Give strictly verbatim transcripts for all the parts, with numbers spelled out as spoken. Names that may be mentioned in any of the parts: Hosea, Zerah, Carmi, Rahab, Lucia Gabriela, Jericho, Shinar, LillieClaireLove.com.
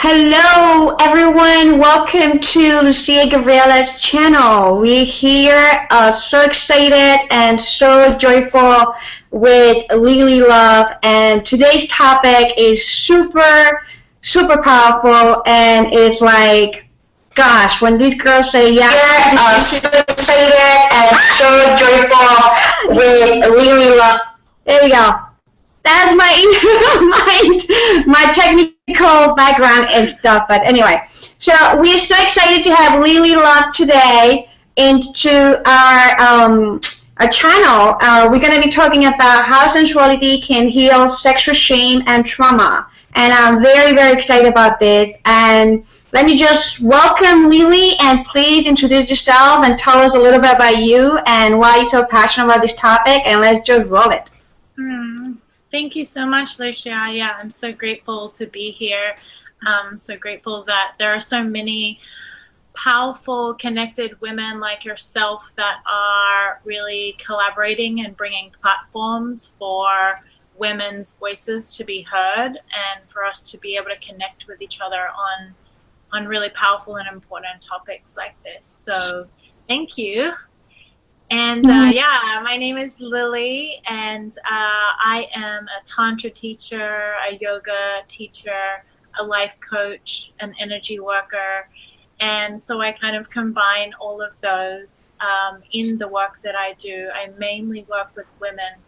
Hello everyone, welcome to Lucia Gabriela's channel. We're here uh, so excited and so joyful with Lily Love, and today's topic is super, super powerful, and it's like, gosh, when these girls say yeah, uh, so excited and so joyful with Lily Love. There we go. That's my my, my technical background and stuff, but anyway. So we're so excited to have Lily Love today into our um, our channel. Uh, we're going to be talking about how sensuality can heal sexual shame and trauma, and I'm very very excited about this. And let me just welcome Lily, and please introduce yourself and tell us a little bit about you and why you're so passionate about this topic. And let's just roll it. Mm. Thank you so much, Lucia. Yeah, I'm so grateful to be here. Um, so grateful that there are so many powerful, connected women like yourself that are really collaborating and bringing platforms for women's voices to be heard and for us to be able to connect with each other on, on really powerful and important topics like this. So thank you. And uh, yeah, my name is Lily, and uh, I am a tantra teacher, a yoga teacher, a life coach, an energy worker. And so I kind of combine all of those um, in the work that I do. I mainly work with women,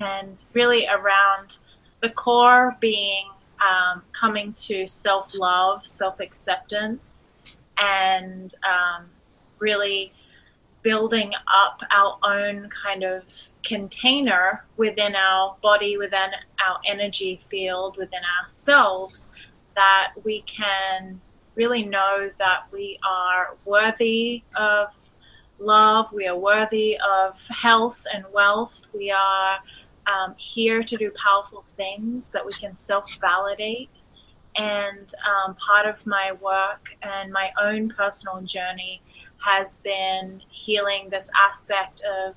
and really around the core being um, coming to self-love, self-acceptance, and um, really building up our own kind of container within our body, within our energy field, within ourselves, that we can really know that we are worthy of love, we are worthy of health and wealth, we are um, here to do powerful things, that we can self-validate. And um, part of my work and my own personal journey has been healing this aspect of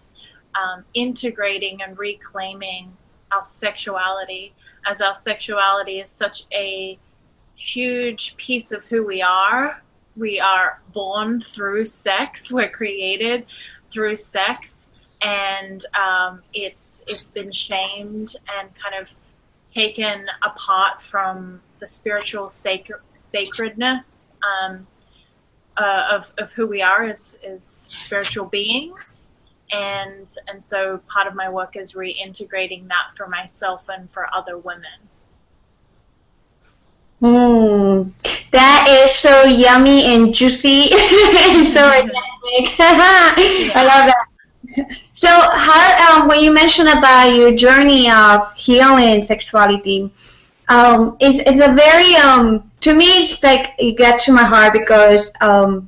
um, integrating and reclaiming our sexuality, as our sexuality is such a huge piece of who we are. We are born through sex, we're created through sex, and um, it's it's been shamed and kind of taken apart from the spiritual sacred, sacredness um, Uh, of, of who we are as, as spiritual beings. And, and so part of my work is reintegrating that for myself and for other women. Mm, that is so yummy and juicy and so organic. I love that. So how, um, when you mentioned about your journey of healing sexuality, Um, it's, it's a very, um, to me, it's like it gets to my heart, because um,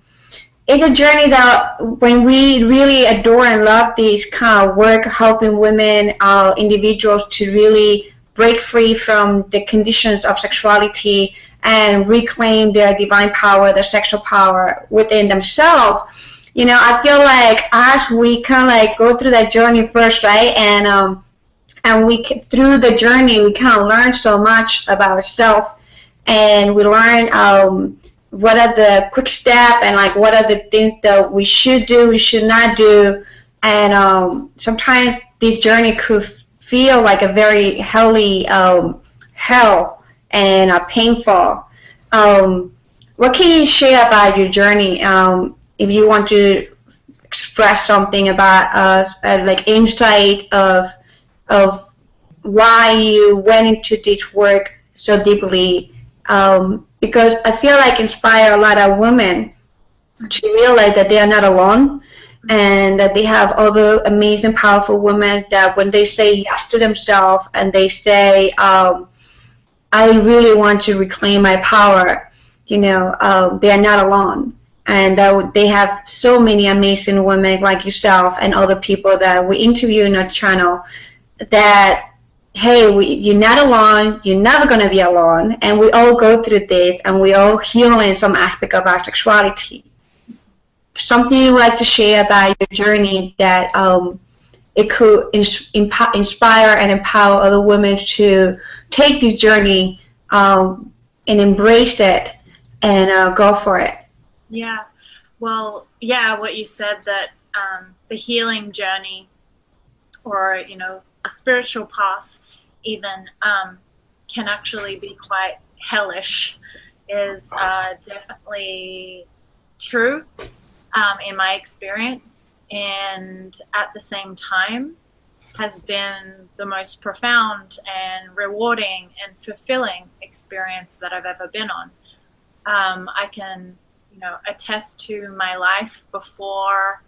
it's a journey that when we really adore and love these kind of work, helping women, uh, individuals to really break free from the conditions of sexuality and reclaim their divine power, their sexual power within themselves, you know, I feel like as we kind of like go through that journey first, right, and um, And we, through the journey, we kind of learn so much about ourselves, and we learn um, what are the quick steps and like what are the things that we should do, we should not do. And um, sometimes this journey could feel like a very heavy um, hell and uh, painful. Um, what can you share about your journey, um, if you want to express something about uh, uh, like insight of of why you went into this work so deeply, um, because I feel like inspire a lot of women to realize that they are not alone, and that they have other amazing, powerful women that when they say yes to themselves and they say, um, I really want to reclaim my power, you know, um, they are not alone. And uh, they have so many amazing women like yourself and other people that we interview in our channel, that, hey, we, you're not alone, you're never going to be alone, and we all go through this, and we all heal in some aspect of our sexuality. Something you like to share about your journey that um, it could ins inspire and empower other women to take this journey um, and embrace it and uh, go for it. Yeah. Well, yeah, what you said, that um, the healing journey, or, you know, a spiritual path even, um, can actually be quite hellish is uh, definitely true um, in my experience, and at the same time has been the most profound and rewarding and fulfilling experience that I've ever been on. Um, I can, you know, attest to my life before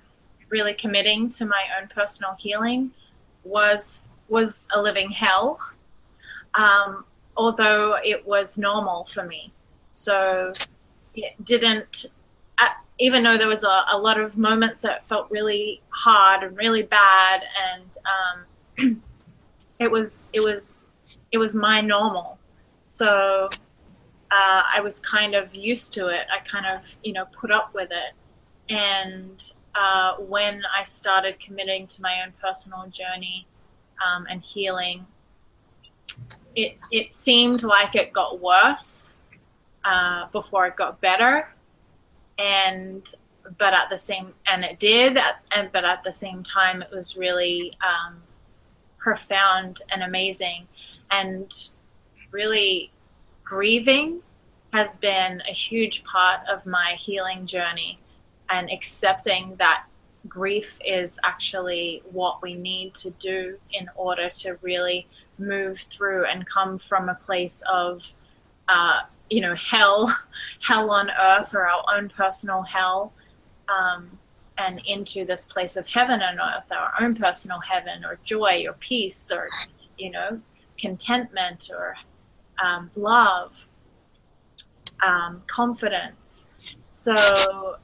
really committing to my own personal healing was was a living hell, um, although it was normal for me. So it didn't, I, even though there was a, a lot of moments that felt really hard and really bad, and um, it was it was it was my normal. So uh, I was kind of used to it. I kind of, you know, put up with it. And uh, when I started committing to my own personal journey um, and healing, it it seemed like it got worse uh, before it got better. And but at the same and it did at, and but at the same time it was really um, profound and amazing, and really grieving has been a huge part of my healing journey, and accepting that grief is actually what we need to do in order to really move through and come from a place of uh, you know, hell, hell on earth, or our own personal hell, um, and into this place of heaven on earth, our own personal heaven, or joy, or peace, or, you know, contentment, or um, love, um, confidence. So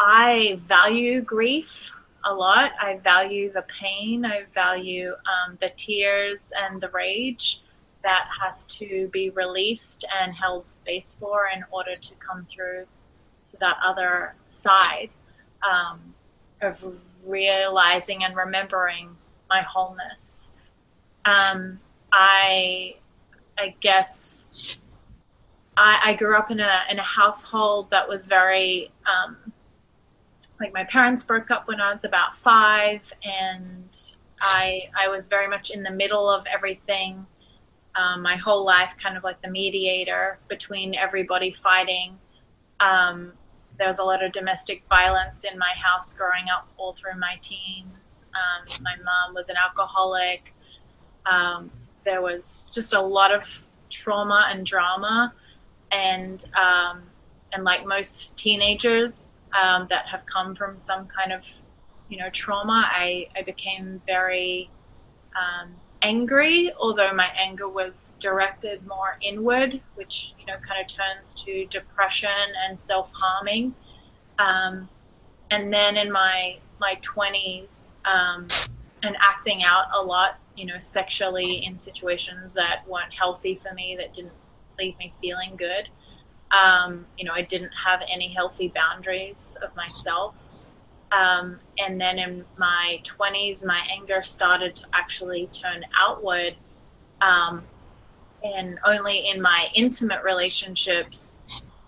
I value grief a lot. I value the pain. I value um, the tears and the rage that has to be released and held space for in order to come through to that other side um, of realizing and remembering my wholeness. Um, I, I guess I, I grew up in a, in a household that was very, um, like, my parents broke up when I was about five, and I, I was very much in the middle of everything. Um, my whole life, kind of like the mediator between everybody fighting. Um, there was a lot of domestic violence in my house growing up all through my teens. Um, my mom was an alcoholic. Um, there was just a lot of trauma and drama. And, um, and like most teenagers um, that have come from some kind of, you know, trauma, I, I became very... Um, angry, although my anger was directed more inward, which, you know, kind of turns to depression and self-harming. Um, and then in my my twenties, um, and acting out a lot, you know, sexually in situations that weren't healthy for me, that didn't leave me feeling good. Um, you know, I didn't have any healthy boundaries of myself. Um, and then in my twenties, my anger started to actually turn outward, um, and only in my intimate relationships.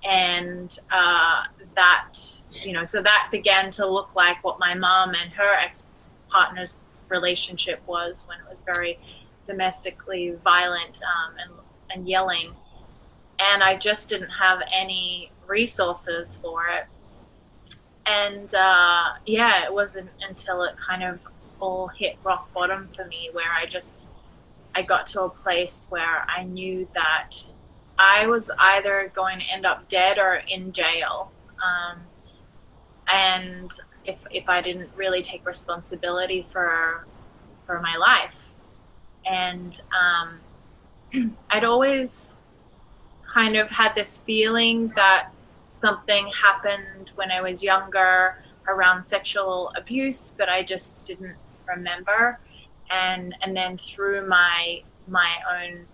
And uh, that, you know, so that began to look like what my mom and her ex-partner's relationship was, when it was very domestically violent um, and, and yelling. And I just didn't have any resources for it. And, uh, yeah, it wasn't until it kind of all hit rock bottom for me, where I just, I got to a place where I knew that I was either going to end up dead or in jail. Um, and if, if I didn't really take responsibility for, for my life. And, um, I'd always kind of had this feeling that something happened when I was younger around sexual abuse, but I just didn't remember. And and then through my my own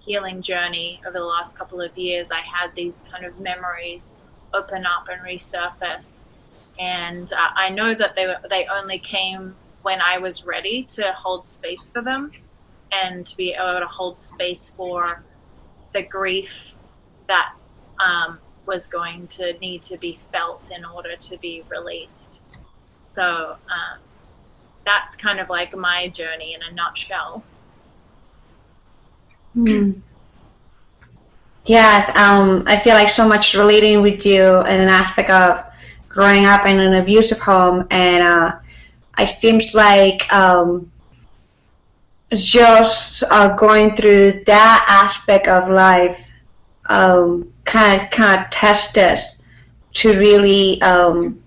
healing journey over the last couple of years, I had these kind of memories open up and resurface. And uh, I know that they they only came when I was ready to hold space for them, and to be able to hold space for the grief that um, was going to need to be felt in order to be released. So um, that's kind of like my journey in a nutshell. Mm. Yes, um, I feel like so much relating with you in an aspect of growing up in an abusive home, and uh, it seems like um, just uh, going through that aspect of life um, kind of, kind of test us to really um,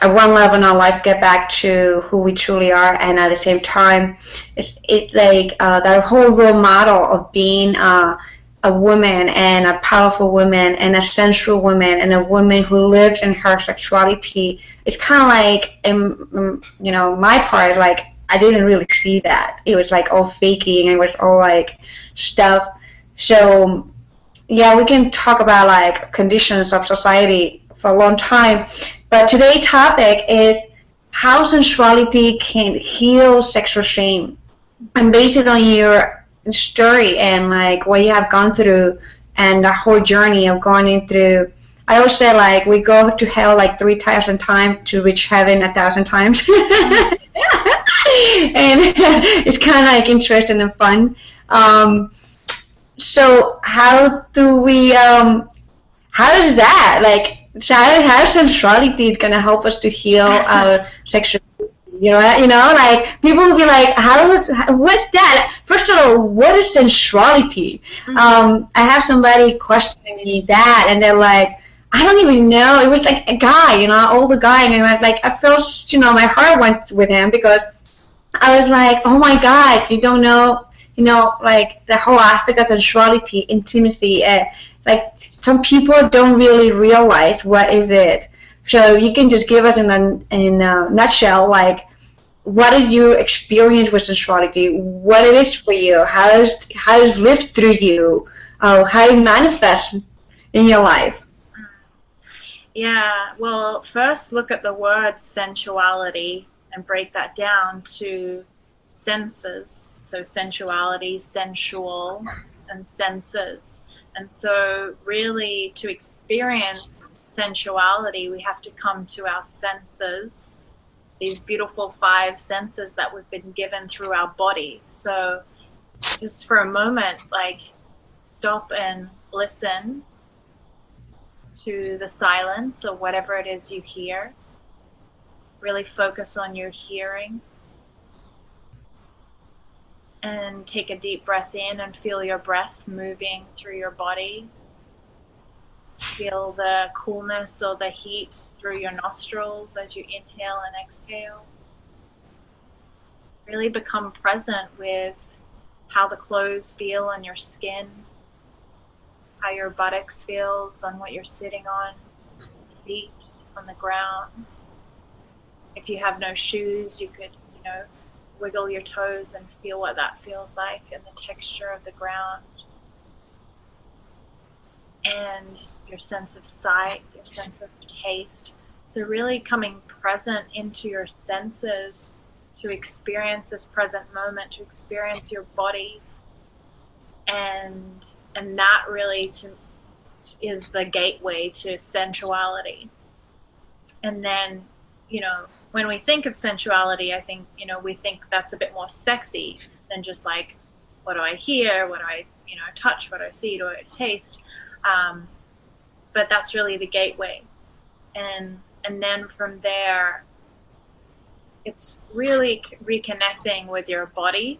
at one level in our life get back to who we truly are, and at the same time it's, it's like uh, that whole role model of being uh, a woman, and a powerful woman, and a sensual woman, and a woman who lived in her sexuality. It's kind of like, um, you know, my part, like I didn't really see that. It was like all faking, and it was all like stuff. So yeah, we can talk about like conditions of society for a long time, but today's topic is how sensuality can heal sexual shame. And based on your story and like what you have gone through and the whole journey of going through, I always say like we go to hell like three thousand times to reach heaven a thousand times. And it's kind of like interesting and fun. Um, so how do we, um, how is that, like, so how sensuality is going to help us to heal our sexuality? You know, you know, like people will be like, "How? What's that?" First of all, what is sensuality? Mm-hmm. um, I have somebody questioning me that, and they're like, "I don't even know." It was like a guy, you know, older guy, and I was like, I felt, you know, my heart went with him because I was like, "Oh my God, you don't know, you know, like the whole aspect of sensuality, intimacy, and like some people don't really realize what is it." So you can just give us in a, in a nutshell, like, what did you experience with sensuality? What it is for you? How is how is lived through you? Uh, how it manifests in your life? Yeah. Well, first look at the word sensuality and break that down to senses. So sensuality, sensual, and senses. And so really to experience sensuality, we have to come to our senses, these beautiful five senses that we've been given through our body. So just for a moment, like stop and listen to the silence or whatever it is you hear. Really focus on your hearing and take a deep breath in and feel your breath moving through your body. Feel the coolness or the heat through your nostrils as you inhale and exhale. Really become present with how the clothes feel on your skin, how your buttocks feels on what you're sitting on, feet on the ground. If you have no shoes, you could, you know, wiggle your toes and feel what that feels like and the texture of the ground. And your sense of sight, your sense of taste. So really coming present into your senses to experience this present moment, to experience your body. And and that really to, is the gateway to sensuality. And then, you know, when we think of sensuality, I think, you know, we think that's a bit more sexy than just like, what do I hear? What do I, you know, touch? What do I see? What do I taste? Um, but that's really the gateway, and and then from there, it's really reconnecting with your body.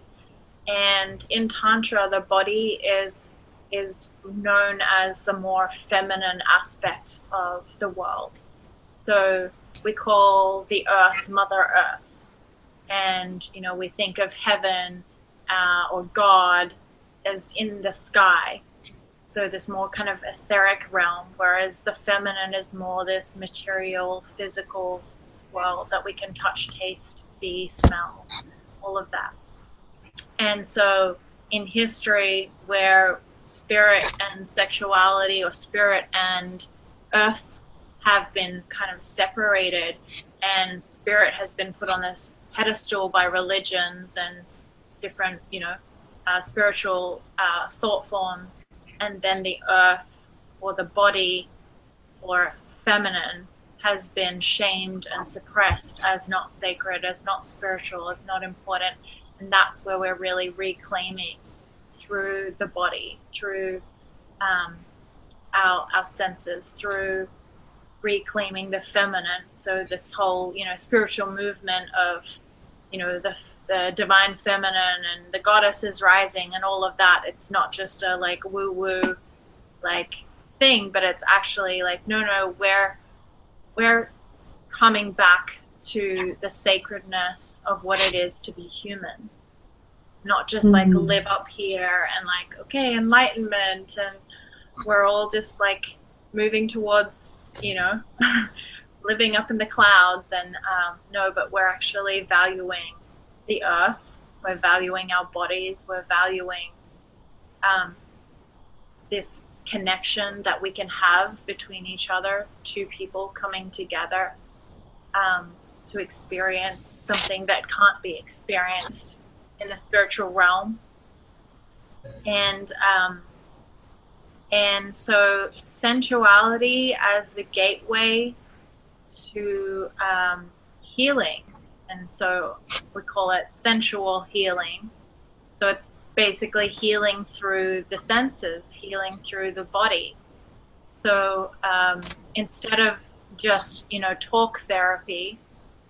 And in Tantra, the body is is known as the more feminine aspect of the world. So we call the earth Mother Earth, and you know we think of heaven uh, or God as in the sky. So this more kind of etheric realm, whereas the feminine is more this material, physical world that we can touch, taste, see, smell, all of that. And so in history, where spirit and sexuality or spirit and earth have been kind of separated, and spirit has been put on this pedestal by religions and different, you know, uh, spiritual uh, thought forms, and then the earth or the body or feminine has been shamed and suppressed as not sacred, as not spiritual, as not important. And that's where we're really reclaiming through the body, through um, our, our senses, through reclaiming the feminine. So this whole, you know, spiritual movement of, you know, the, the divine feminine and the goddess is rising and all of that. It's not just a like woo woo like thing, but it's actually like, no, no, we're, we're coming back to the sacredness of what it is to be human. Not just like mm-hmm. live up here and like, okay, enlightenment. And we're all just like moving towards, you know, living up in the clouds. And um, no, but we're actually valuing the earth. We're valuing our bodies. We're valuing um, this connection that we can have between each other, two people coming together um, to experience something that can't be experienced in the spiritual realm. And um, and so sensuality as a gateway to um, healing, and so we call it sensual healing. So it's basically healing through the senses, healing through the body. So um, instead of just, you know, talk therapy,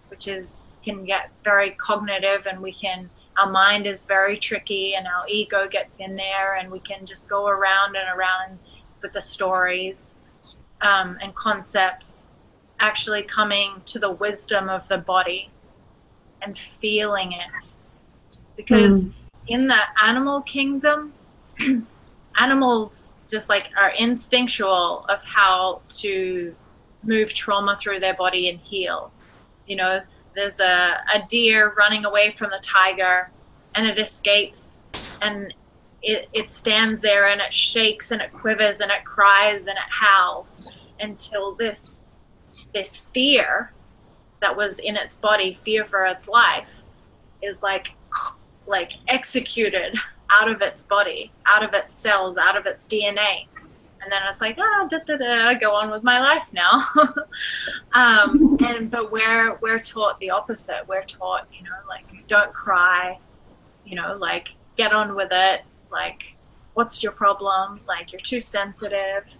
which is can get very cognitive, and we can, our mind is very tricky and our ego gets in there, and we can just go around and around with the stories um, and concepts, actually coming to the wisdom of the body and feeling it. Because mm. in the animal kingdom, animals just like are instinctual of how to move trauma through their body and heal. You know, there's a, a deer running away from the tiger, and it escapes, and it, it stands there and it shakes and it quivers and it cries and it howls until this, this fear that was in its body, fear for its life, is like, like executed out of its body, out of its cells, out of its D N A. And then it's like, ah, da, da, da, go on with my life now. um, and but we're we're taught the opposite. We're taught, you know, like, don't cry, you know, like, get on with it. Like, what's your problem? Like, you're too sensitive.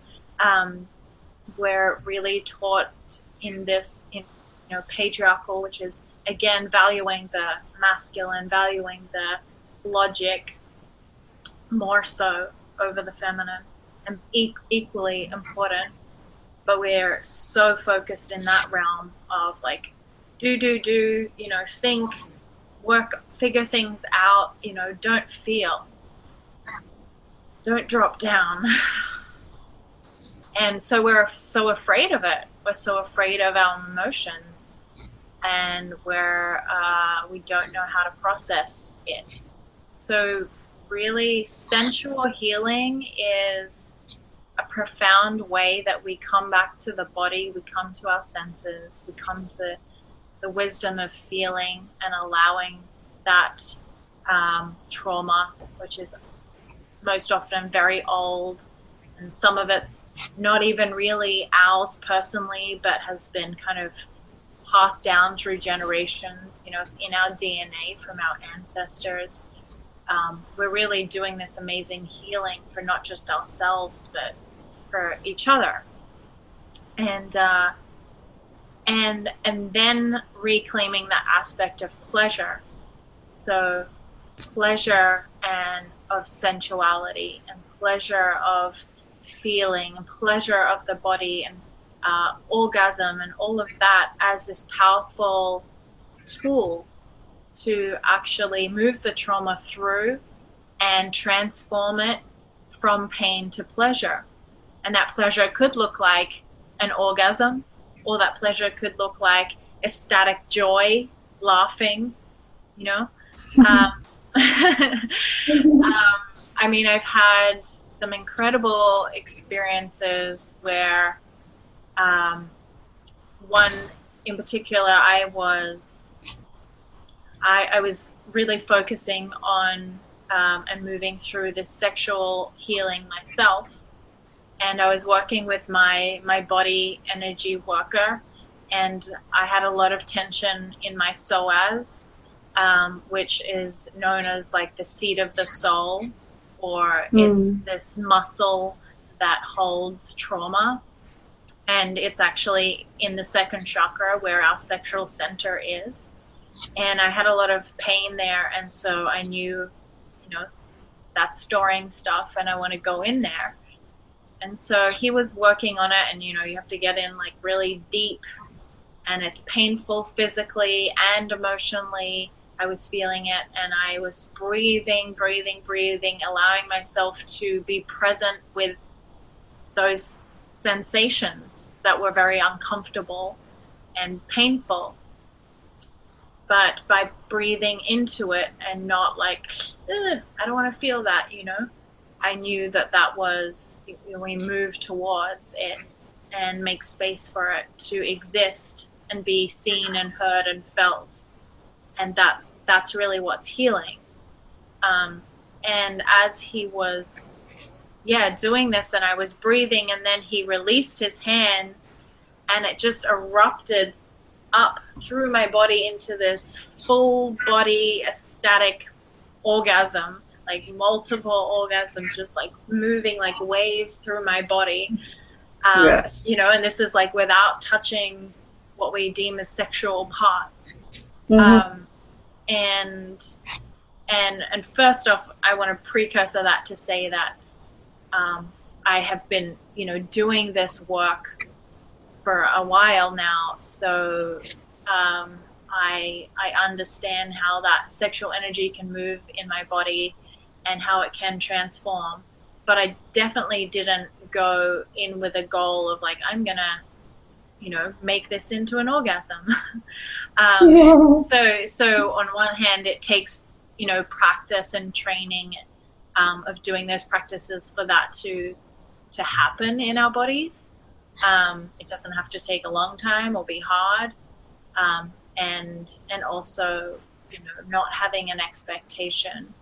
Um, we're really taught in this, in, you know, patriarchal, which is, again, valuing the masculine, valuing the logic more so over the feminine, and e equally important. But we're so focused in that realm of like, do, do, do, you know, think, work, figure things out, you know, don't feel, don't drop down. And so we're so afraid of it. We're so afraid of our emotions. And where uh, we don't know how to process it. So really, sensual healing is a profound way that we come back to the body, we come to our senses, we come to the wisdom of feeling and allowing that um, trauma, which is most often very old, and some of it's not even really ours personally, but has been kind of passed down through generations. You know, it's in our D N A from our ancestors. Um, we're really doing this amazing healing for not just ourselves, but for each other. And, uh, and, and then reclaiming that aspect of pleasure. So pleasure and of sensuality, and pleasure of feeling, and pleasure of the body, and Uh, orgasm, and all of that as this powerful tool to actually move the trauma through and transform it from pain to pleasure. And that pleasure could look like an orgasm, or that pleasure could look like ecstatic joy, laughing, you know. um, um, I mean, I've had some incredible experiences where Um, one in particular, I was, I, I was really focusing on um, and moving through this sexual healing myself, and I was working with my my body energy worker, and I had a lot of tension in my psoas, um, which is known as like the seat of the soul, or mm. it's this muscle that holds trauma, and it's actually in the second chakra where our sexual center is. And I had a lot of pain there, and so I knew, you know, that's storing stuff and I want to go in there. And so he was working on it, and you know, you have to get in like really deep, and it's painful physically and emotionally. I was feeling it, and I was breathing, breathing, breathing, allowing myself to be present with those sensations that were very uncomfortable and painful. But by breathing into it and not like, I don't want to feel that, you know, I knew that that was, we move towards it and make space for it to exist and be seen and heard and felt. And that's, that's really what's healing. Um, and as he was, yeah, doing this, and I was breathing, and then he released his hands, and it just erupted up through my body into this full body ecstatic orgasm, like multiple orgasms, just like moving like waves through my body. Um, yes. You know, and this is like without touching what we deem as sexual parts. Mm-hmm. Um, and, and, and first off, I want to precursor that to say that, um, I have been, you know, doing this work for a while now. So, um, I, I understand how that sexual energy can move in my body and how it can transform, but I definitely didn't go in with a goal of like, I'm gonna, you know, make this into an orgasm. um, yeah. So, so on one hand, it takes, you know, practice and training um, of doing those practices for that to, to happen in our bodies. Um, it doesn't have to take a long time or be hard. Um, and, and also, you know, not having an expectation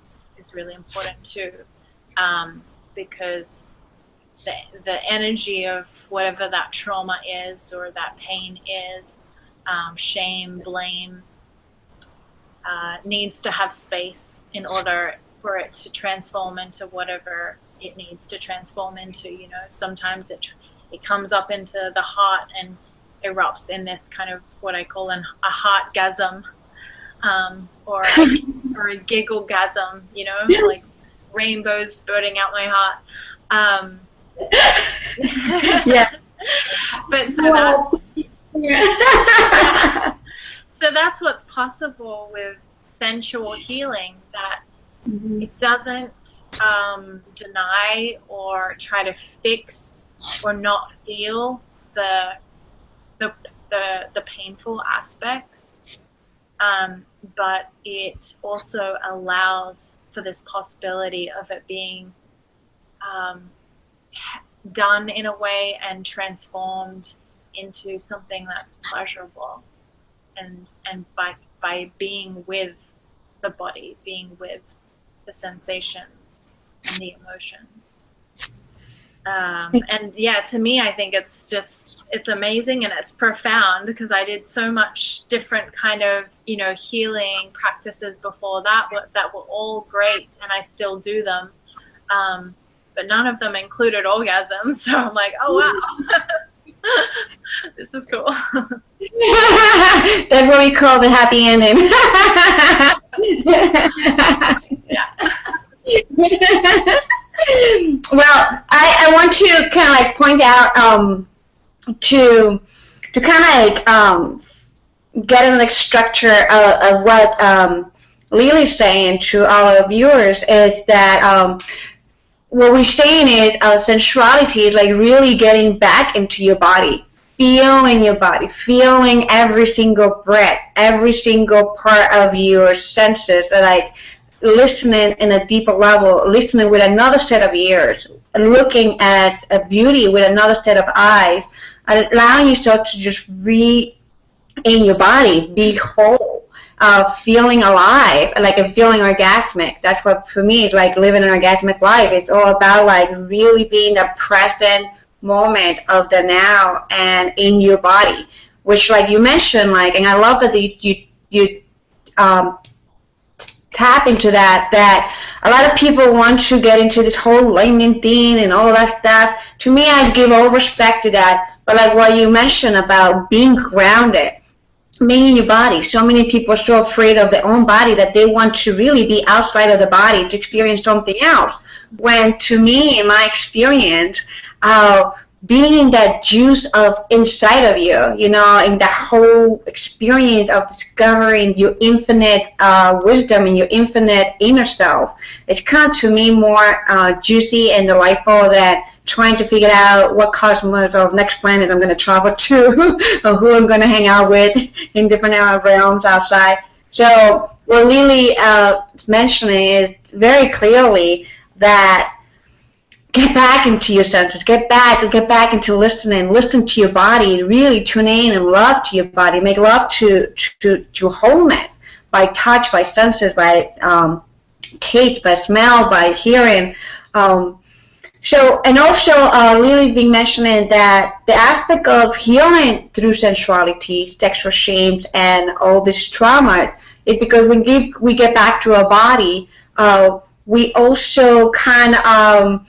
is, is really important too. Um, because The, the energy of whatever that trauma is or that pain is, um, shame, blame, uh, needs to have space in order for it to transform into whatever it needs to transform into. You know, sometimes it it comes up into the heart and erupts in this kind of what I call an, a heartgasm, um, or a, or a gigglegasm. You know, like rainbows spurting out my heart. Um, yeah, but so that's yeah. So that's what's possible with sensual healing, that mm-hmm. it doesn't um, deny or try to fix or not feel the the the, the painful aspects, um, but it also allows for this possibility of it being um, done in a way and transformed into something that's pleasurable, and and by by being with the body, being with the sensations and the emotions, um, and yeah, to me, I think it's just it's amazing, and it's profound, because I did so much different kind of, you know, healing practices before that that were all great, and I still do them, um, but none of them included orgasm. So I'm like, oh, wow, this is cool. That's what we call the happy ending. Well, I, I want to kind of like point out, um, to, to kind of like um, get in the structure of, of what um, Lillie's saying to all of viewers is that um, what we're saying is uh, sensuality is like really getting back into your body, feeling your body, feeling every single breath, every single part of your senses, like listening in a deeper level, listening with another set of ears, looking at a beauty with another set of eyes, and allowing yourself to just be in your body, be whole. of feeling alive, like a feeling orgasmic. That's what, for me, it's like living an orgasmic life. It's all about like really being the present moment of the now and in your body, which like you mentioned, like, and I love that you you, you um, tap into that, that a lot of people want to get into this whole lightning thing and all that stuff. To me, I give all respect to that, but like what you mentioned about being grounded, being in your body. So many people are so afraid of their own body that they want to really be outside of the body to experience something else. When to me, in my experience, uh, being in that juice of inside of you, you know, in that whole experience of discovering your infinite uh, wisdom and your infinite inner self, it's come to me more uh, juicy and delightful than trying to figure out what cosmos or next planet I'm going to travel to or who I'm going to hang out with in different realms outside. So what Lily uh, is mentioning is very clearly that get back into your senses, get back, get back into listening, listen to your body, really tune in and love to your body, make love to, to, to wholeness by touch, by senses, by um, taste, by smell, by hearing. Um, So, and also, uh, Lily been mentioning that the aspect of healing through sensuality, sexual shames, and all this trauma is because when we, we get back to our body, uh, we also kind of um,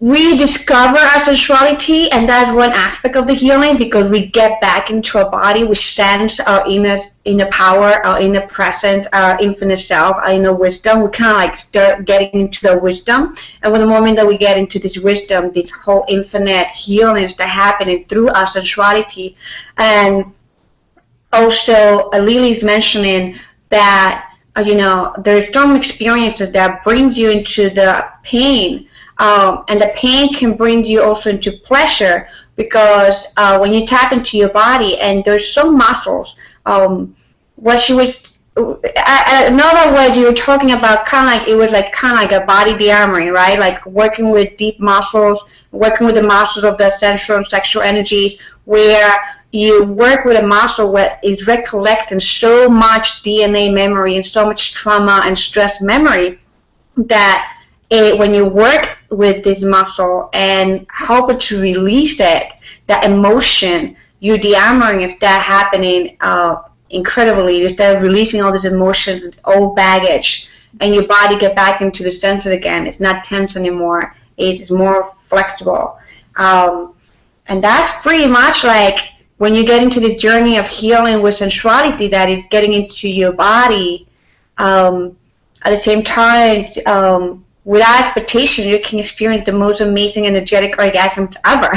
rediscover our sensuality, and that's one aspect of the healing because we get back into our body, we sense our inner, inner power, our inner presence, our infinite self, our inner wisdom. We kind of like start getting into the wisdom, and with the moment that we get into this wisdom, this whole infinite healing is happening through our sensuality. And also, Lily's mentioning that, you know, there's some experiences that brings you into the pain, um, and the pain can bring you also into pleasure because uh, when you tap into your body, and there's some muscles, um, what she was, I, another word you were talking about, kind of like, it was like kind of like a body de-armoring, right? Like working with deep muscles, working with the muscles of the sensual and sexual energies, where you work with a muscle where is recollecting so much D N A memory and so much trauma and stress memory that it, when you work with this muscle and help it to release it, that emotion, you de-armoring is that happening uh, incredibly. You start releasing all these emotions, old baggage, and your body get back into the senses again. It's not tense anymore. It's more flexible. Um, and that's pretty much like when you get into this journey of healing with sensuality, that is getting into your body, um, at the same time, um, without expectation, you can experience the most amazing energetic orgasms ever.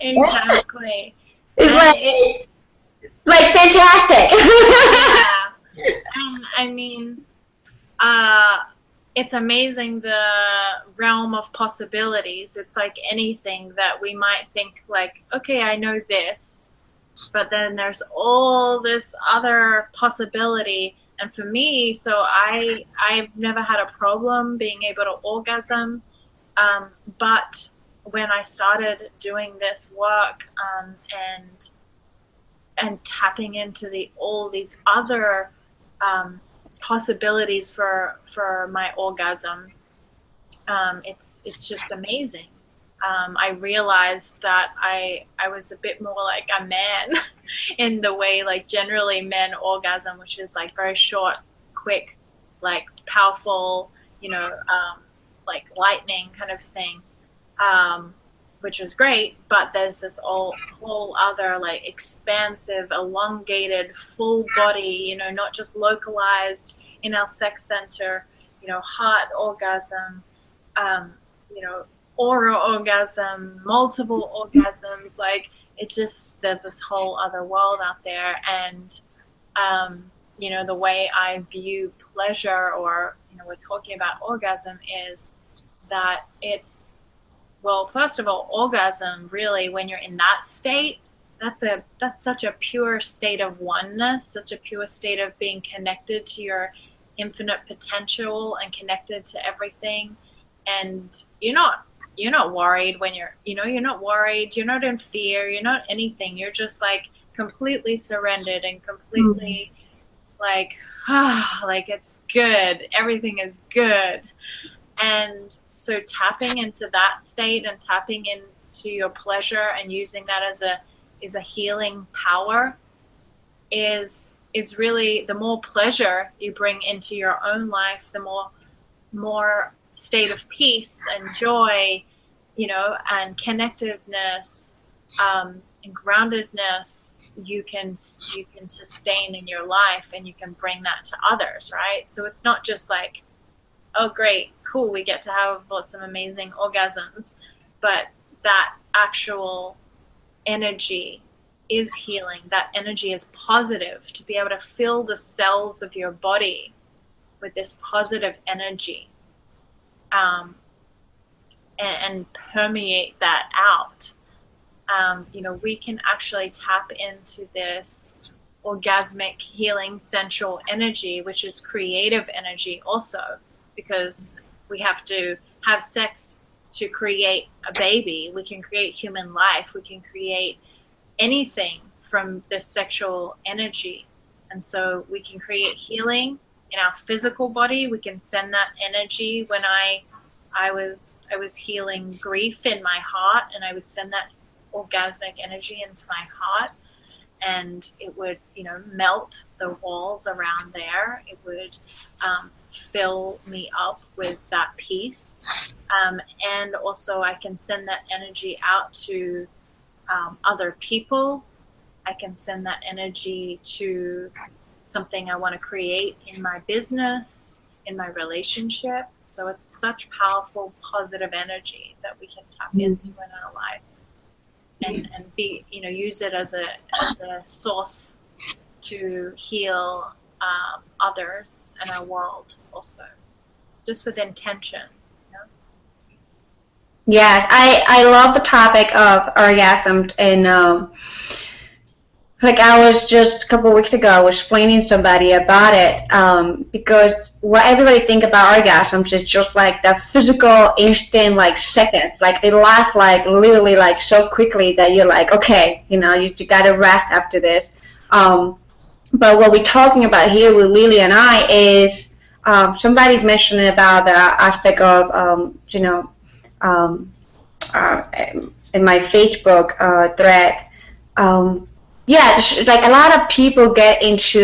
Exactly. It's like, it, it's like fantastic. Yeah. And I mean, uh, it's amazing the realm of possibilities. It's like anything that we might think like, okay, I know this, but then there's all this other possibility. And for me, so I, I've never had a problem being able to orgasm. Um, but when I started doing this work um, and, and tapping into the, all these other um, possibilities for for my orgasm, um it's it's just amazing. um I realized that I I was a bit more like a man in the way like generally men orgasm, which is like very short, quick, like powerful, you know, um like lightning kind of thing, um which was great. But there's this all, whole other like expansive, elongated, full body, you know, not just localized in our sex center, you know, heart orgasm, um, you know, oral orgasm, multiple orgasms. Like it's just, there's this whole other world out there. And, um, you know, the way I view pleasure, or, you know, we're talking about orgasm, is that it's, well, first of all, orgasm, really, when you're in that state, that's a that's such a pure state of oneness, such a pure state of being connected to your infinite potential and connected to everything. And you're not you're not worried when you're you know, you're not worried, you're not in fear, you're not anything. You're just like completely surrendered and completely mm. like, ah, oh, like it's good. Everything is good. And so tapping into that state and tapping into your pleasure and using that as a is a healing power is is really, the more pleasure you bring into your own life, the more more state of peace and joy, you know, and connectedness um, and groundedness you can you can sustain in your life, and you can bring that to others, right? So it's not just like, oh great, cool, we get to have lots of amazing orgasms, but that actual energy is healing. That energy is positive. To be able to fill the cells of your body with this positive energy um, and, and permeate that out. Um, you know, we can actually tap into this orgasmic, healing, sensual energy, which is creative energy also, because we have to have sex to create a baby. We can create human life. We can create anything from this sexual energy. And so we can create healing in our physical body. We can send that energy. When I I was I was healing grief in my heart, and I would send that orgasmic energy into my heart, and it would, you know, melt the walls around there. It would um, fill me up with that peace. Um, and also I can send that energy out to Um, other people. I can send that energy to something I want to create in my business, in my relationship. So it's such powerful, positive energy that we can tap into in our life, and, and be, you know, use it as a, as a source to heal um, others and our world also, just with intention. Yes, I, I love the topic of orgasm, and um, like I was just a couple of weeks ago, I was explaining to somebody about it, um, because what everybody think about orgasms is just like the physical instant, like seconds, like it lasts like literally like so quickly that you're like, okay, you know, you, you gotta rest after this. Um, but what we're talking about here with Lily and I is um, somebody's mentioning about the aspect of um, you know. Um, uh, in my Facebook uh, thread, um, yeah, just, like a lot of people get into,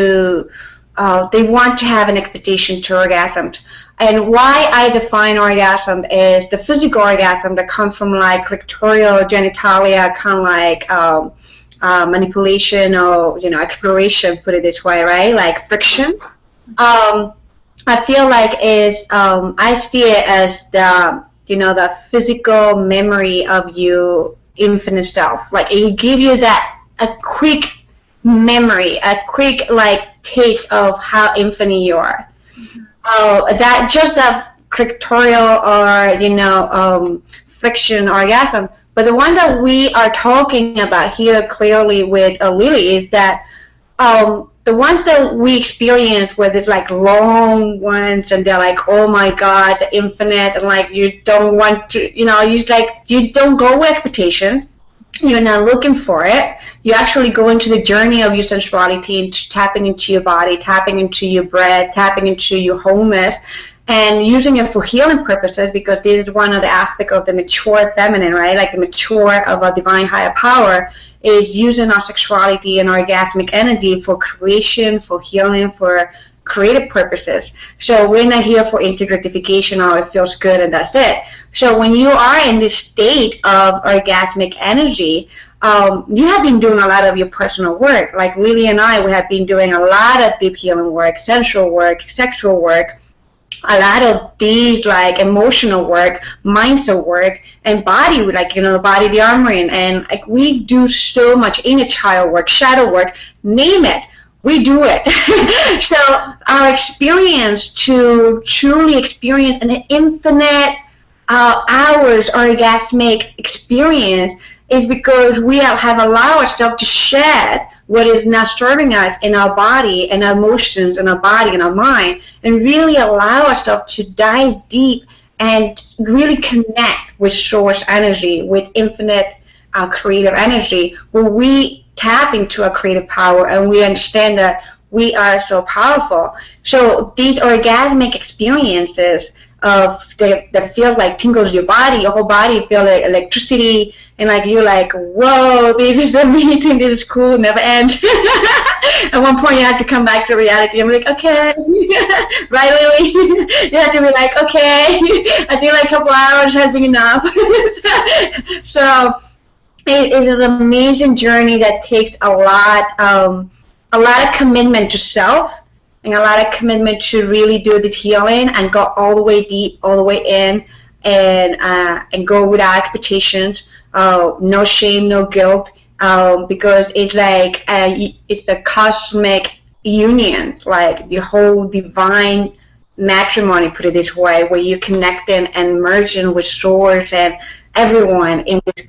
uh, they want to have an expectation to orgasm. And why I define orgasm is the physical orgasm that comes from like clitoral genitalia, kind of like um, uh, manipulation or, you know, exploration, put it this way, right? Like friction. Um, I feel like is um, I see it as the you know, the physical memory of your infinite self. Like, it give you that, a quick memory, a quick, like, taste of how infinite you are. Mm-hmm. Uh, that, just that clitoral or, you know, um, friction orgasm. But the one that we are talking about here clearly with uh, Lily is that um, the ones that we experience where there's like long ones and they're like, oh my God, the infinite, and like you don't want to, you know, you like, you don't go with expectation, you're not looking for it, you actually go into the journey of your sensuality and tapping into your body, tapping into your breath, tapping into your wholeness, and using it for healing purposes, because this is one of the aspects of the mature feminine, right? Like the mature of a divine higher power is using our sexuality and orgasmic energy for creation, for healing, for creative purposes. So we're not here for instant gratification or it feels good and that's it. So when you are in this state of orgasmic energy, um, you have been doing a lot of your personal work. Like Lily and I, we have been doing a lot of deep healing work, sensual work, sexual work, a lot of these like emotional work, mindset work, and body, like, you know, the body, the armoring, and like we do so much inner child work, shadow work, name it, we do it. So our experience to truly experience an infinite uh, hours orgasmic experience is because we have, have allowed ourselves to shed what is not serving us in our body, in our emotions, in our body, in our mind, and really allow ourselves to dive deep and really connect with source energy, with infinite uh, creative energy, where we tap into our creative power, and we understand that we are so powerful. So these orgasmic experiences of the, the feel like tingles your body, your whole body feel like electricity, and like you're like, whoa, this is amazing, this is cool, never ends. At one point you have to come back to reality and be like, okay, right, Lily? You have to be like, okay, I think like a couple hours has been enough. So it is an amazing journey that takes a lot, um, a lot of commitment to self, and a lot of commitment to really do the healing and go all the way deep, all the way in, and uh, and go without expectations, uh, no shame, no guilt, um, because it's like a, it's a cosmic union, like the whole divine matrimony, put it this way, where you connect in and merge in with Source and everyone in this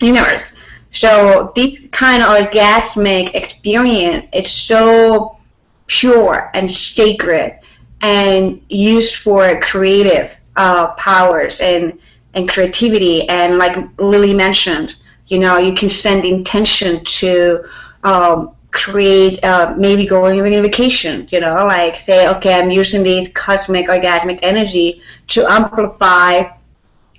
universe. So this kind of orgasmic experience is so pure and sacred and used for creative uh, powers and, and creativity. And like Lily mentioned, you know, you can send intention to um, create, uh, maybe going on a vacation, you know, like say, okay, I'm using these cosmic orgasmic energy to amplify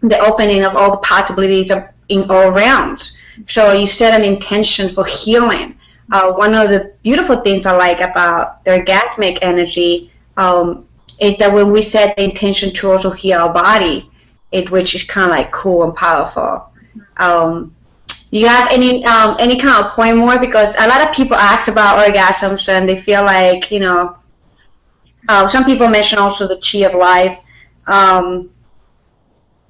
the opening of all the possibilities of, in all realms. So you set an intention for healing. Uh, one of the beautiful things I like about the orgasmic energy um, is that when we set the intention to also heal our body, it which is kind of like cool and powerful. Um, you have any um, any kind of point more, because a lot of people ask about orgasms and they feel like, you know, uh, some people mention also the chi of life, um,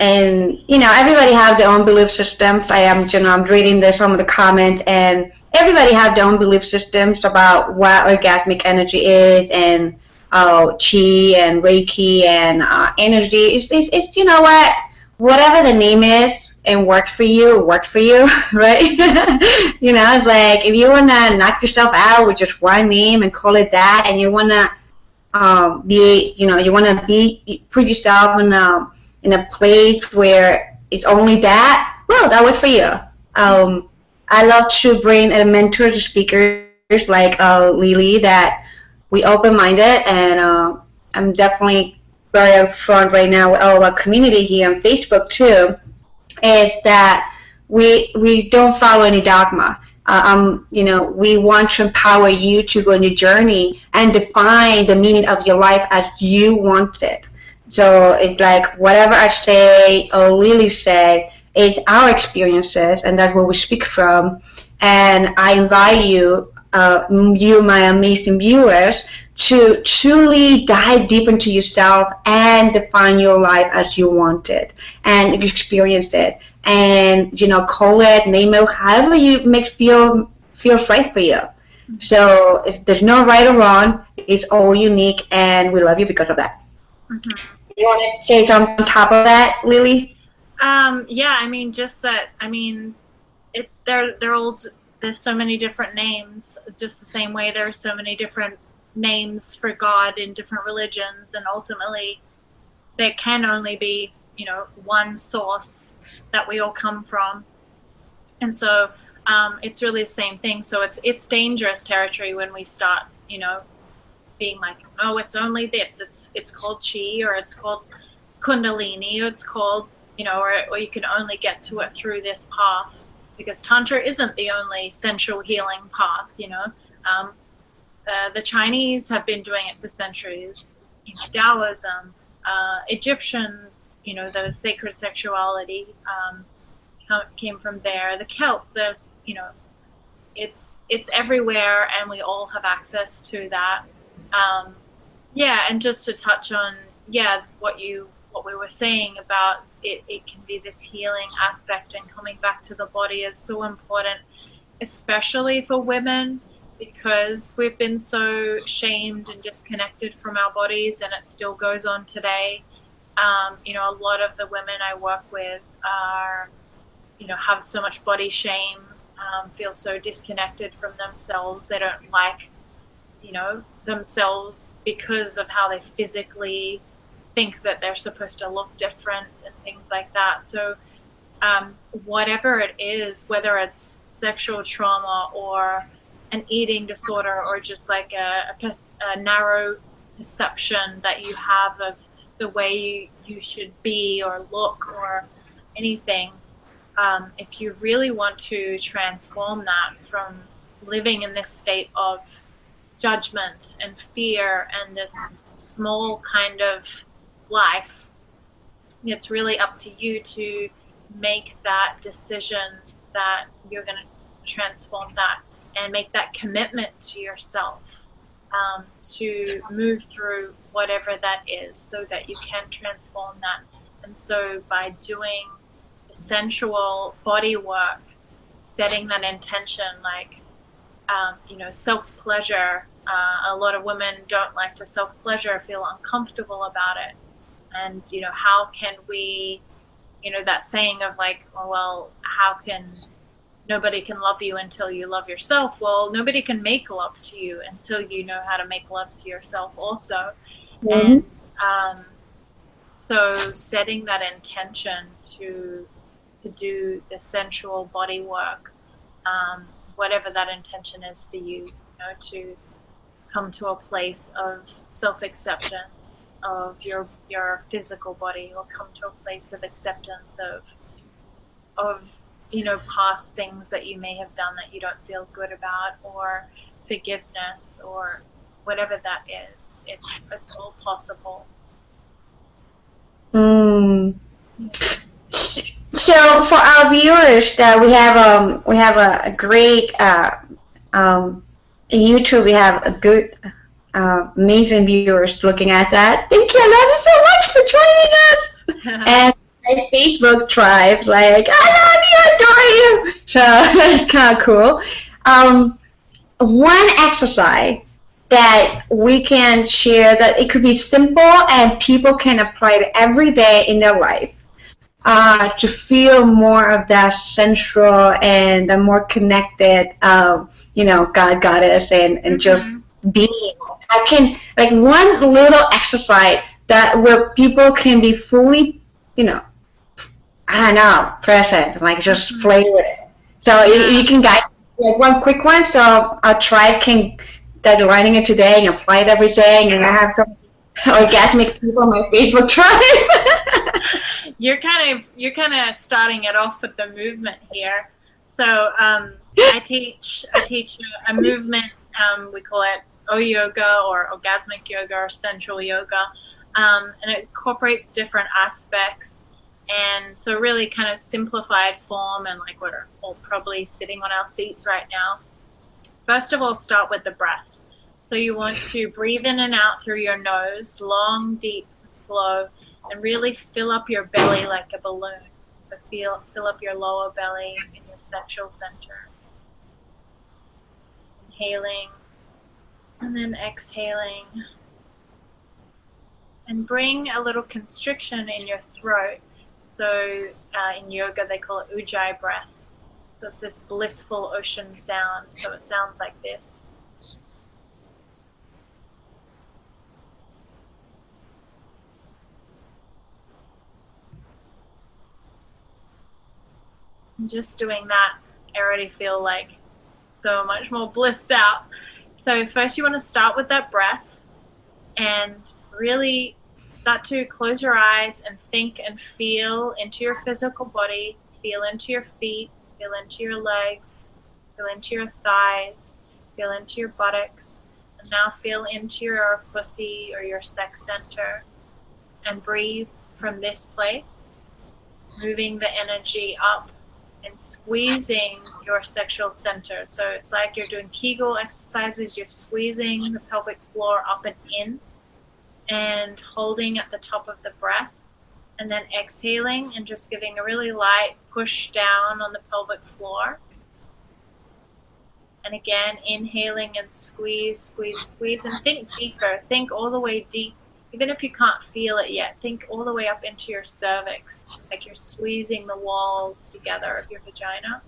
and you know everybody have their own belief systems. I am, you know, I'm reading the, some of the comments, and everybody have their own belief systems about what orgasmic energy is, and uh, chi and reiki and uh, energy. It's, it's, it's, you know what, whatever the name is, and worked for you, worked for you, right? You know, it's like if you wanna knock yourself out with just one name and call it that, and you wanna um, be, you know, you wanna be put yourself in a in a place where it's only that. Well, that worked for you. Um, I love to bring a mentor to speakers like uh, Lily, that we open-minded, and uh, I'm definitely very upfront right now with all of our community here on Facebook too, is that we we don't follow any dogma. Uh, um, you know, we want to empower you to go on your journey and define the meaning of your life as you want it. So it's like whatever I say or Lily said, it's our experiences, and that's where we speak from. And I invite you, uh, you, my amazing viewers, to truly dive deep into yourself and define your life as you want it and experience it. And you know, call it, name it, however you make feel feels right for you. So it's, there's no right or wrong. It's all unique, and we love you because of that. Mm-hmm. You want to say something on top of that, Lily? Um, yeah, I mean, just that, I mean, it, they're, they're all, there's so many different names, just the same way there are so many different names for God in different religions, and ultimately there can only be, you know, one source that we all come from. And so um, it's really the same thing. So it's, it's dangerous territory when we start, you know, being like, oh, it's only this, it's, it's called chi, or it's called kundalini, or it's called, you know, or, or you can only get to it through this path, because Tantra isn't the only sensual healing path, you know. Um, uh, the Chinese have been doing it for centuries, you know, Taoism, uh, Egyptians, you know, those sacred sexuality um, came from there, the Celts, there's, you know, it's, it's everywhere, and we all have access to that. Um, yeah, and just to touch on, yeah, what you, what we were saying about It, it can be this healing aspect, and coming back to the body is so important, especially for women, because we've been so shamed and disconnected from our bodies, and it still goes on today. Um, you know, a lot of the women I work with are, you know, have so much body shame, um, feel so disconnected from themselves. They don't like, you know, themselves because of how they physically think that they're supposed to look different and things like that. So um, whatever it is, whether it's sexual trauma or an eating disorder or just like a, a, a narrow perception that you have of the way you, you should be or look or anything, um, if you really want to transform that from living in this state of judgment and fear and this small kind of life, it's really up to you to make that decision that you're going to transform that and make that commitment to yourself um, to move through whatever that is so that you can transform that. And so by doing sensual body work, setting that intention, like, um, you know, self-pleasure. Uh, a lot of women don't like to self-pleasure, feel uncomfortable about it. And, you know, how can we, you know, that saying of like, oh, well, how can nobody can love you until you love yourself? Well, nobody can make love to you until you know how to make love to yourself also. Mm-hmm. And um, so setting that intention to to do the sensual body work, um, whatever that intention is for you, you know, to come to a place of self-acceptance of your your physical body, or come to a place of acceptance of of you know, past things that you may have done that you don't feel good about, or forgiveness, or whatever that is. It's it's all possible. Mm. Yeah. So for our viewers, that we have um we have a, a great uh, um YouTube. We have a good uh, amazing viewers looking at that. Thank you, I love you so much for joining us. And my Facebook tribe, like, I love you, adore you. So that's kind of cool. Um, one exercise that we can share that it could be simple and people can apply it every day in their life. Uh, to feel more of that sensual and the more connected, um, you know, God, goddess, and, and mm-hmm. just being. I can, like, one little exercise that where people can be fully, you know, I don't know, present, like just mm-hmm. play with it. So you, you can guys, like one quick one, so I'll try can, that writing it today and apply it every day, and I have some orgasmic people on my Facebook tribe. You're kind of you're kind of starting it off with the movement here. So um, I teach I teach a, a movement. Um, we call it O yoga or orgasmic yoga or sensual yoga, um, and it incorporates different aspects. And so really kind of simplified form, and like we're all probably sitting on our seats right now. First of all, start with the breath. So you want to breathe in and out through your nose, long, deep, and slow. And really fill up your belly like a balloon. So feel, fill up your lower belly and your sexual center. Inhaling and then exhaling. And bring a little constriction in your throat. So uh, in yoga they call it ujjayi breath. So it's this blissful ocean sound. So it sounds like this. Just doing that, I already feel like so much more blissed out. So first you want to start with that breath and really start to close your eyes and think and feel into your physical body, feel into your feet, feel into your legs, feel into your thighs, feel into your buttocks, and now feel into your pussy or your sex center and breathe from this place, moving the energy up and squeezing your sexual center. So it's like you're doing Kegel exercises, you're squeezing the pelvic floor up and in and holding at the top of the breath and then exhaling and just giving a really light push down on the pelvic floor. And again, inhaling and squeeze, squeeze, squeeze, and think deeper, think all the way deep. Even if you can't feel it yet, think all the way up into your cervix, like you're squeezing the walls together of your vagina.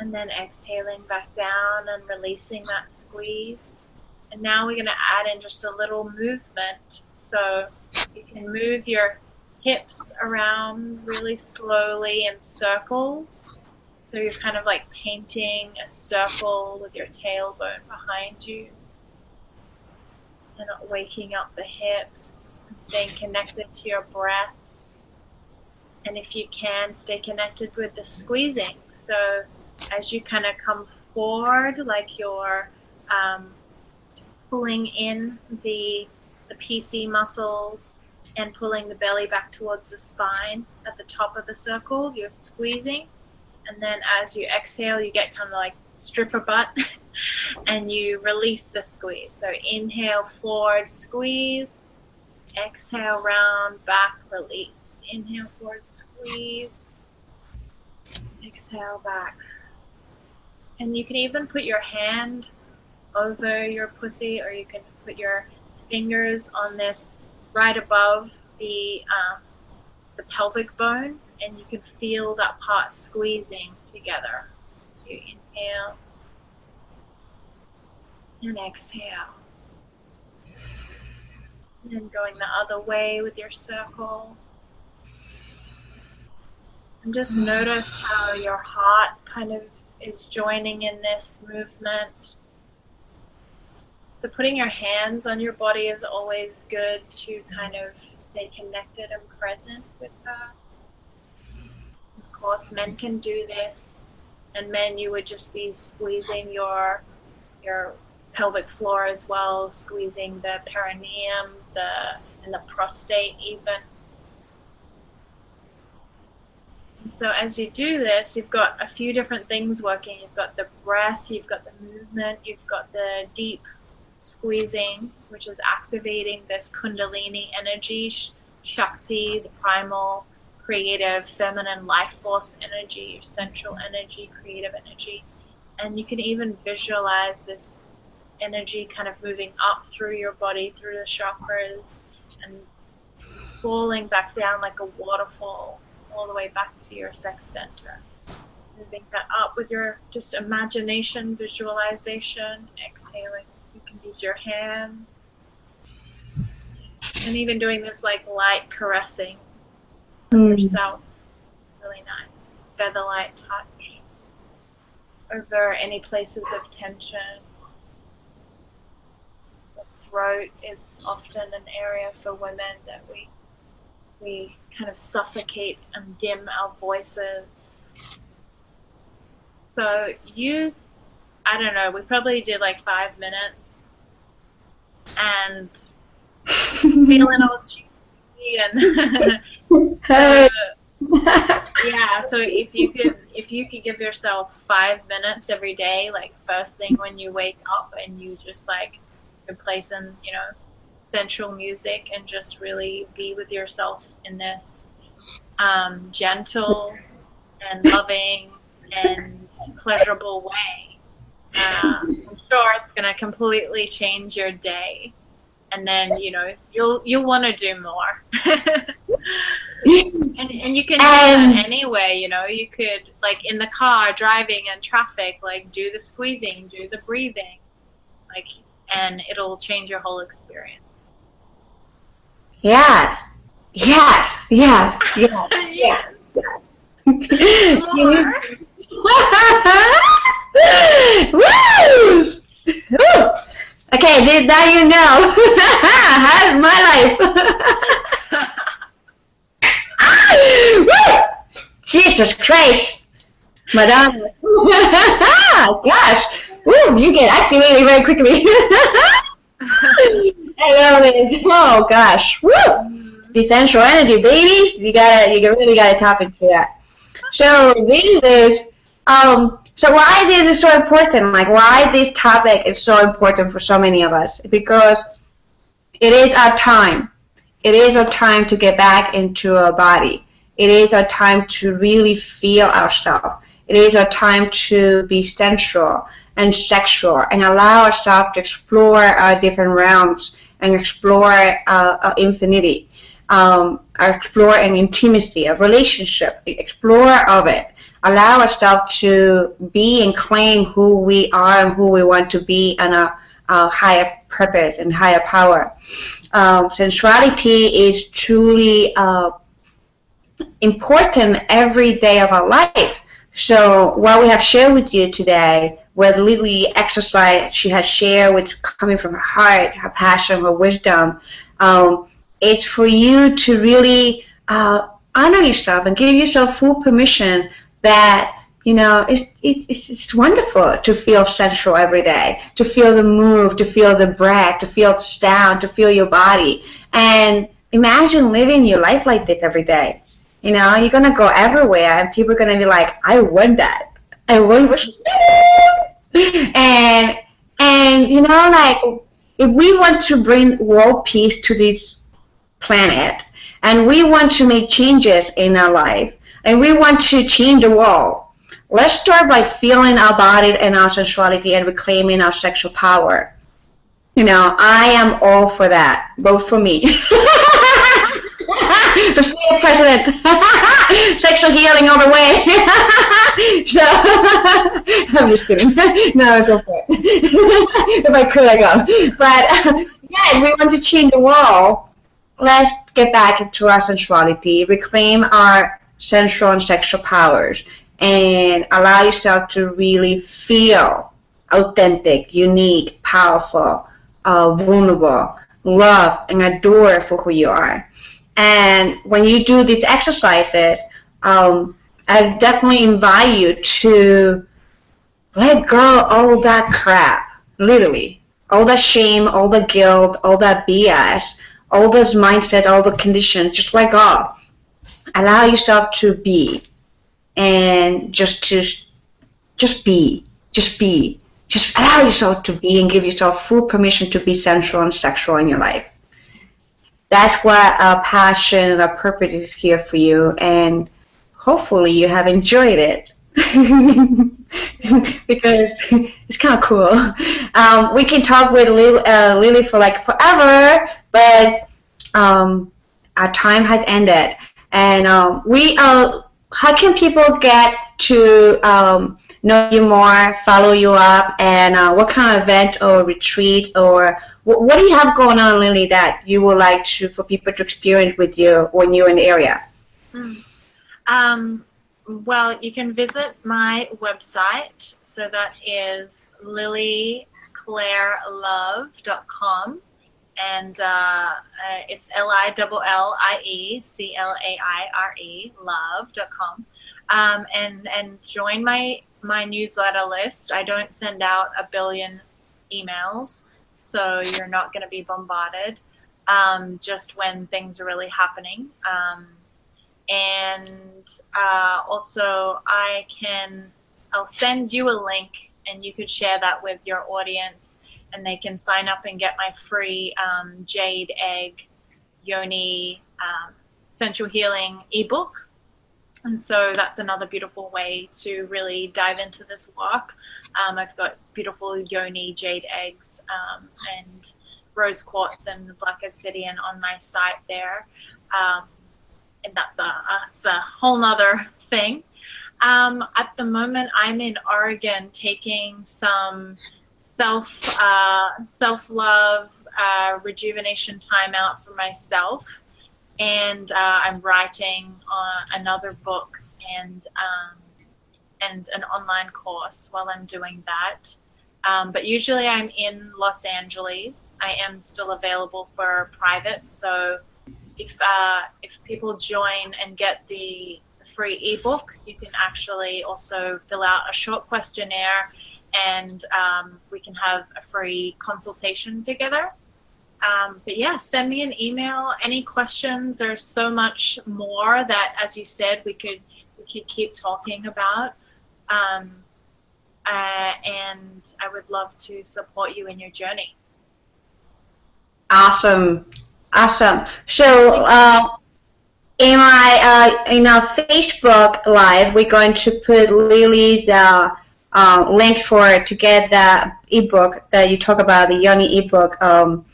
And then exhaling back down and releasing that squeeze. And now we're going to add in just a little movement. So you can move your hips around really slowly in circles. So you're kind of like painting a circle with your tailbone behind you. And not waking up the hips and staying connected to your breath. And if you can, stay connected with the squeezing. So as you kind of come forward, like you're um, pulling in the, the P C muscles and pulling the belly back towards the spine at the top of the circle, you're squeezing. And then as you exhale, you get kind of like stripper butt and you release the squeeze. So inhale, forward, squeeze. Exhale, round, back, release. Inhale, forward, squeeze. Exhale, back. And you can even put your hand over your pussy, or you can put your fingers on this right above the, um, the pelvic bone, and you can feel that part squeezing together. So you inhale and exhale. And going the other way with your circle. And just notice how your heart kind of is joining in this movement. So putting your hands on your body is always good to kind of stay connected and present with her. Of course, men can do this. And men, you would just be squeezing your, your pelvic floor as well, squeezing the perineum, the and the prostate even. And so as you do this, you've got a few different things working. You've got the breath, you've got the movement, you've got the deep squeezing, which is activating this kundalini energy, shakti, the primal, creative, feminine life force energy, your central energy, creative energy. And you can even visualize this energy kind of moving up through your body, through the chakras, and falling back down like a waterfall all the way back to your sex center. Moving that up with your just imagination, visualization, exhaling. You can use your hands. And even doing this like light caressing of mm. yourself. It's really nice. Featherlight touch over any places of tension. Throat is often an area for women that we we kind of suffocate and dim our voices. So you, I don't know, we probably did like five minutes and feeling all cheeky and uh, yeah. So if you could, if you could give yourself five minutes every day, like first thing when you wake up, and you just like. And play some, you know, sensual music and just really be with yourself in this um, gentle and loving and pleasurable way. Uh, I'm sure it's going to completely change your day, and then you know you'll you'll want to do more. and and you can do that anyway. You know, you could like in the car driving and traffic, like do the squeezing, do the breathing, like. And it'll change your whole experience. Yes, yes, yes, yes, yes. yes. Woo! Okay, did that you know? How's my life? ah, woo! Jesus Christ, Madame. Gosh. Woo, you get activated very quickly. I love it. Oh gosh. Woo! Mm. The sensual energy, baby. You gotta you really gotta tap into that. So these days, um so why this is so important, like why this topic is so important for so many of us. Because it is our time. It is our time to get back into our body. It is our time to really feel ourselves. It is our time to be sensual and sexual, and allow ourselves to explore our different realms and explore uh, our infinity, um, explore an intimacy, a relationship, explore of it. Allow ourselves to be and claim who we are and who we want to be, and our, our higher purpose and higher power. Um, sensuality is truly uh, important every day of our life. So what we have shared with you today, with Lily exercise she has shared with coming from her heart, her passion, her wisdom, um, it's for you to really uh, honor yourself and give yourself full permission that, you know, it's, it's, it's, it's wonderful to feel sensual every day, to feel the move, to feel the breath, to feel the sound, to feel your body. And imagine living your life like this every day. You know, you're going to go everywhere, and people are going to be like, I want that. I want that. And, and, you know, like, if we want to bring world peace to this planet, and we want to make changes in our life, and we want to change the world, let's start by feeling our body and our sensuality and reclaiming our sexual power. You know, I am all for that, both for me. The state president. Sexual healing all the way. So, I'm just kidding. No, go for it. If I could, I go. But, yeah, if we want to change the world, let's get back into our sensuality, reclaim our sensual and sexual powers, and allow yourself to really feel authentic, unique, powerful, uh, vulnerable, love, and adore for who you are. And when you do these exercises, um, I definitely invite you to let go all that crap, literally. All that shame, all the guilt, all that B S, all this mindset, all the conditions, just let go. Allow yourself to be. And just to, just be, just be, just allow yourself to be and give yourself full permission to be sensual and sexual in your life. That's what our passion and our purpose is here for you, and hopefully you have enjoyed it. Because it's kind of cool. Um, we can talk with Lily, uh, Lily for like forever, but um, our time has ended, and um, we are. How can people get to um, know you more, follow you up, and uh, what kind of event or retreat or wh what do you have going on, Lily, that you would like to for people to experience with you when you're in the area? Um, well, you can visit my website. So that is Lillie Claire Love dot com, and uh, it's L I L L I E C L A I R E love dot com, um, and and join my my newsletter list. I don't send out a billion emails, so you're not going to be bombarded, um, just when things are really happening, um, and uh, also I can I'll send you a link, and you could share that with your audience, and they can sign up and get my free um, Jade Egg Yoni um, Sensual Healing ebook. And so that's another beautiful way to really dive into this work. Um, I've got beautiful Yoni Jade Eggs um, and Rose Quartz and Black Obsidian on my site there. Um, and that's a, that's a whole nother thing. Um, at the moment, I'm in Oregon taking some self uh, self-love uh, rejuvenation time out for myself, and uh, I'm writing uh, another book and um, and an online course while I'm doing that, um, but usually I'm in Los Angeles. I am still available for private, so if uh, if people join and get the, the free ebook, you can actually also fill out a short questionnaire, and um, we can have a free consultation together. Um, but yeah, send me an email, any questions. There's so much more that, as you said, we could we could keep talking about. Um, uh, and I would love to support you in your journey. Awesome, awesome. So uh, in my uh, in our Facebook Live, we're going to put Lily's Uh, Uh, link for to get the ebook that you talk about, the Yoni ebook, um,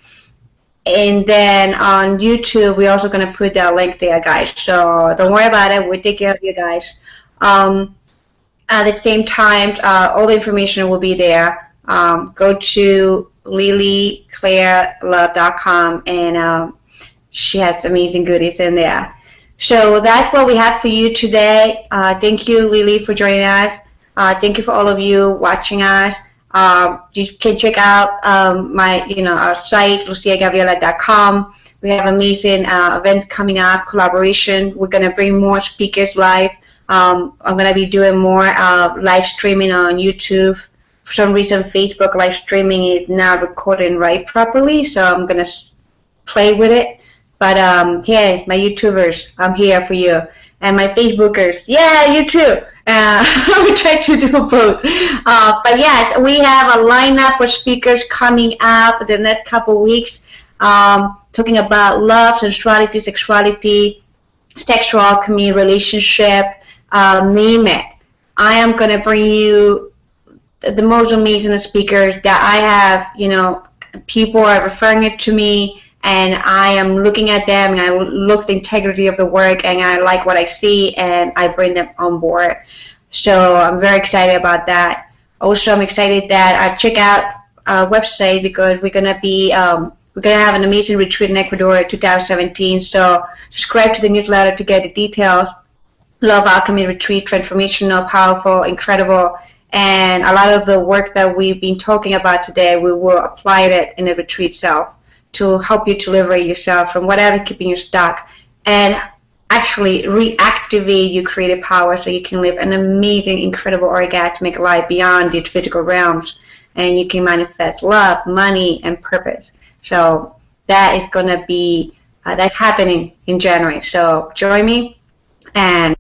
and then on YouTube we're also going to put that link there, guys, so don't worry about it, we'll take care of you guys. Um, at the same time, uh, all the information will be there. Um, go to Lillie Claire Love dot com, and um, she has amazing goodies in there. So that's what we have for you today. Uh, thank you, Lily, for joining us. Uh, thank you for all of you watching us. Uh, you can check out um, my, you know, our site, Lucia Gabriela dot com. We have an amazing uh, event coming up, collaboration. We're going to bring more speakers live. Um, I'm going to be doing more uh, live streaming on YouTube. For some reason, Facebook live streaming is not recording right properly, so I'm going to play with it. But, um, yeah, my YouTubers, I'm here for you. And my Facebookers, yeah, you too. Uh, we try to do both. Uh, but, yes, we have a lineup of speakers coming up the next couple of weeks, um, talking about love, sensuality, sexuality, sexual community, relationship, um, name it. I am going to bring you the most amazing speakers that I have. You know, people are referring it to me. And I am looking at them, and I look at the integrity of the work, and I like what I see, and I bring them on board. So I'm very excited about that. Also, I'm excited that I check out our website, because we're gonna be um, we're gonna have an amazing retreat in Ecuador in two thousand seventeen. So subscribe to the newsletter to get the details. Love Alchemy Retreat, transformational, powerful, incredible, and a lot of the work that we've been talking about today, we will apply it in the retreat itself, to help you to liberate yourself from whatever keeping you stuck and actually reactivate your creative power so you can live an amazing, incredible, orgasmic life beyond the physical realms, and you can manifest love, money, and purpose. So that is going to be, uh, that's happening in January. So join me and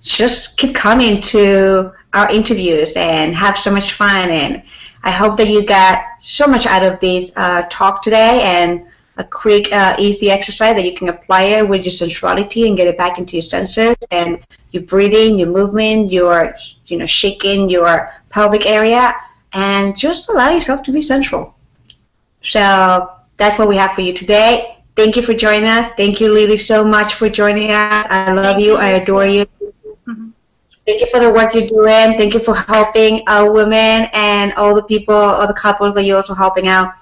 just keep coming to our interviews and have so much fun, and I hope that you got so much out of this uh, talk today, and a quick, uh, easy exercise that you can apply it with your sensuality and get it back into your senses, and your breathing, your movement, your, you know, shaking your pelvic area, and just allow yourself to be sensual. So that's what we have for you today. Thank you for joining us. Thank you, Lily, so much for joining us. I love you. I adore you. Thank you for the work you're doing. Thank you for helping our women and all the people, all the couples that you're also helping out.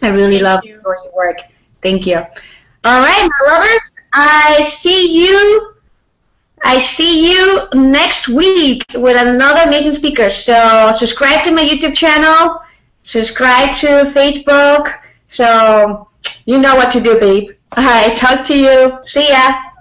I really love your work. Thank you. All right, my lovers, I see you. I see you next week with another amazing speaker. So subscribe to my YouTube channel. Subscribe to Facebook. So you know what to do, babe. All right, talk to you. See ya.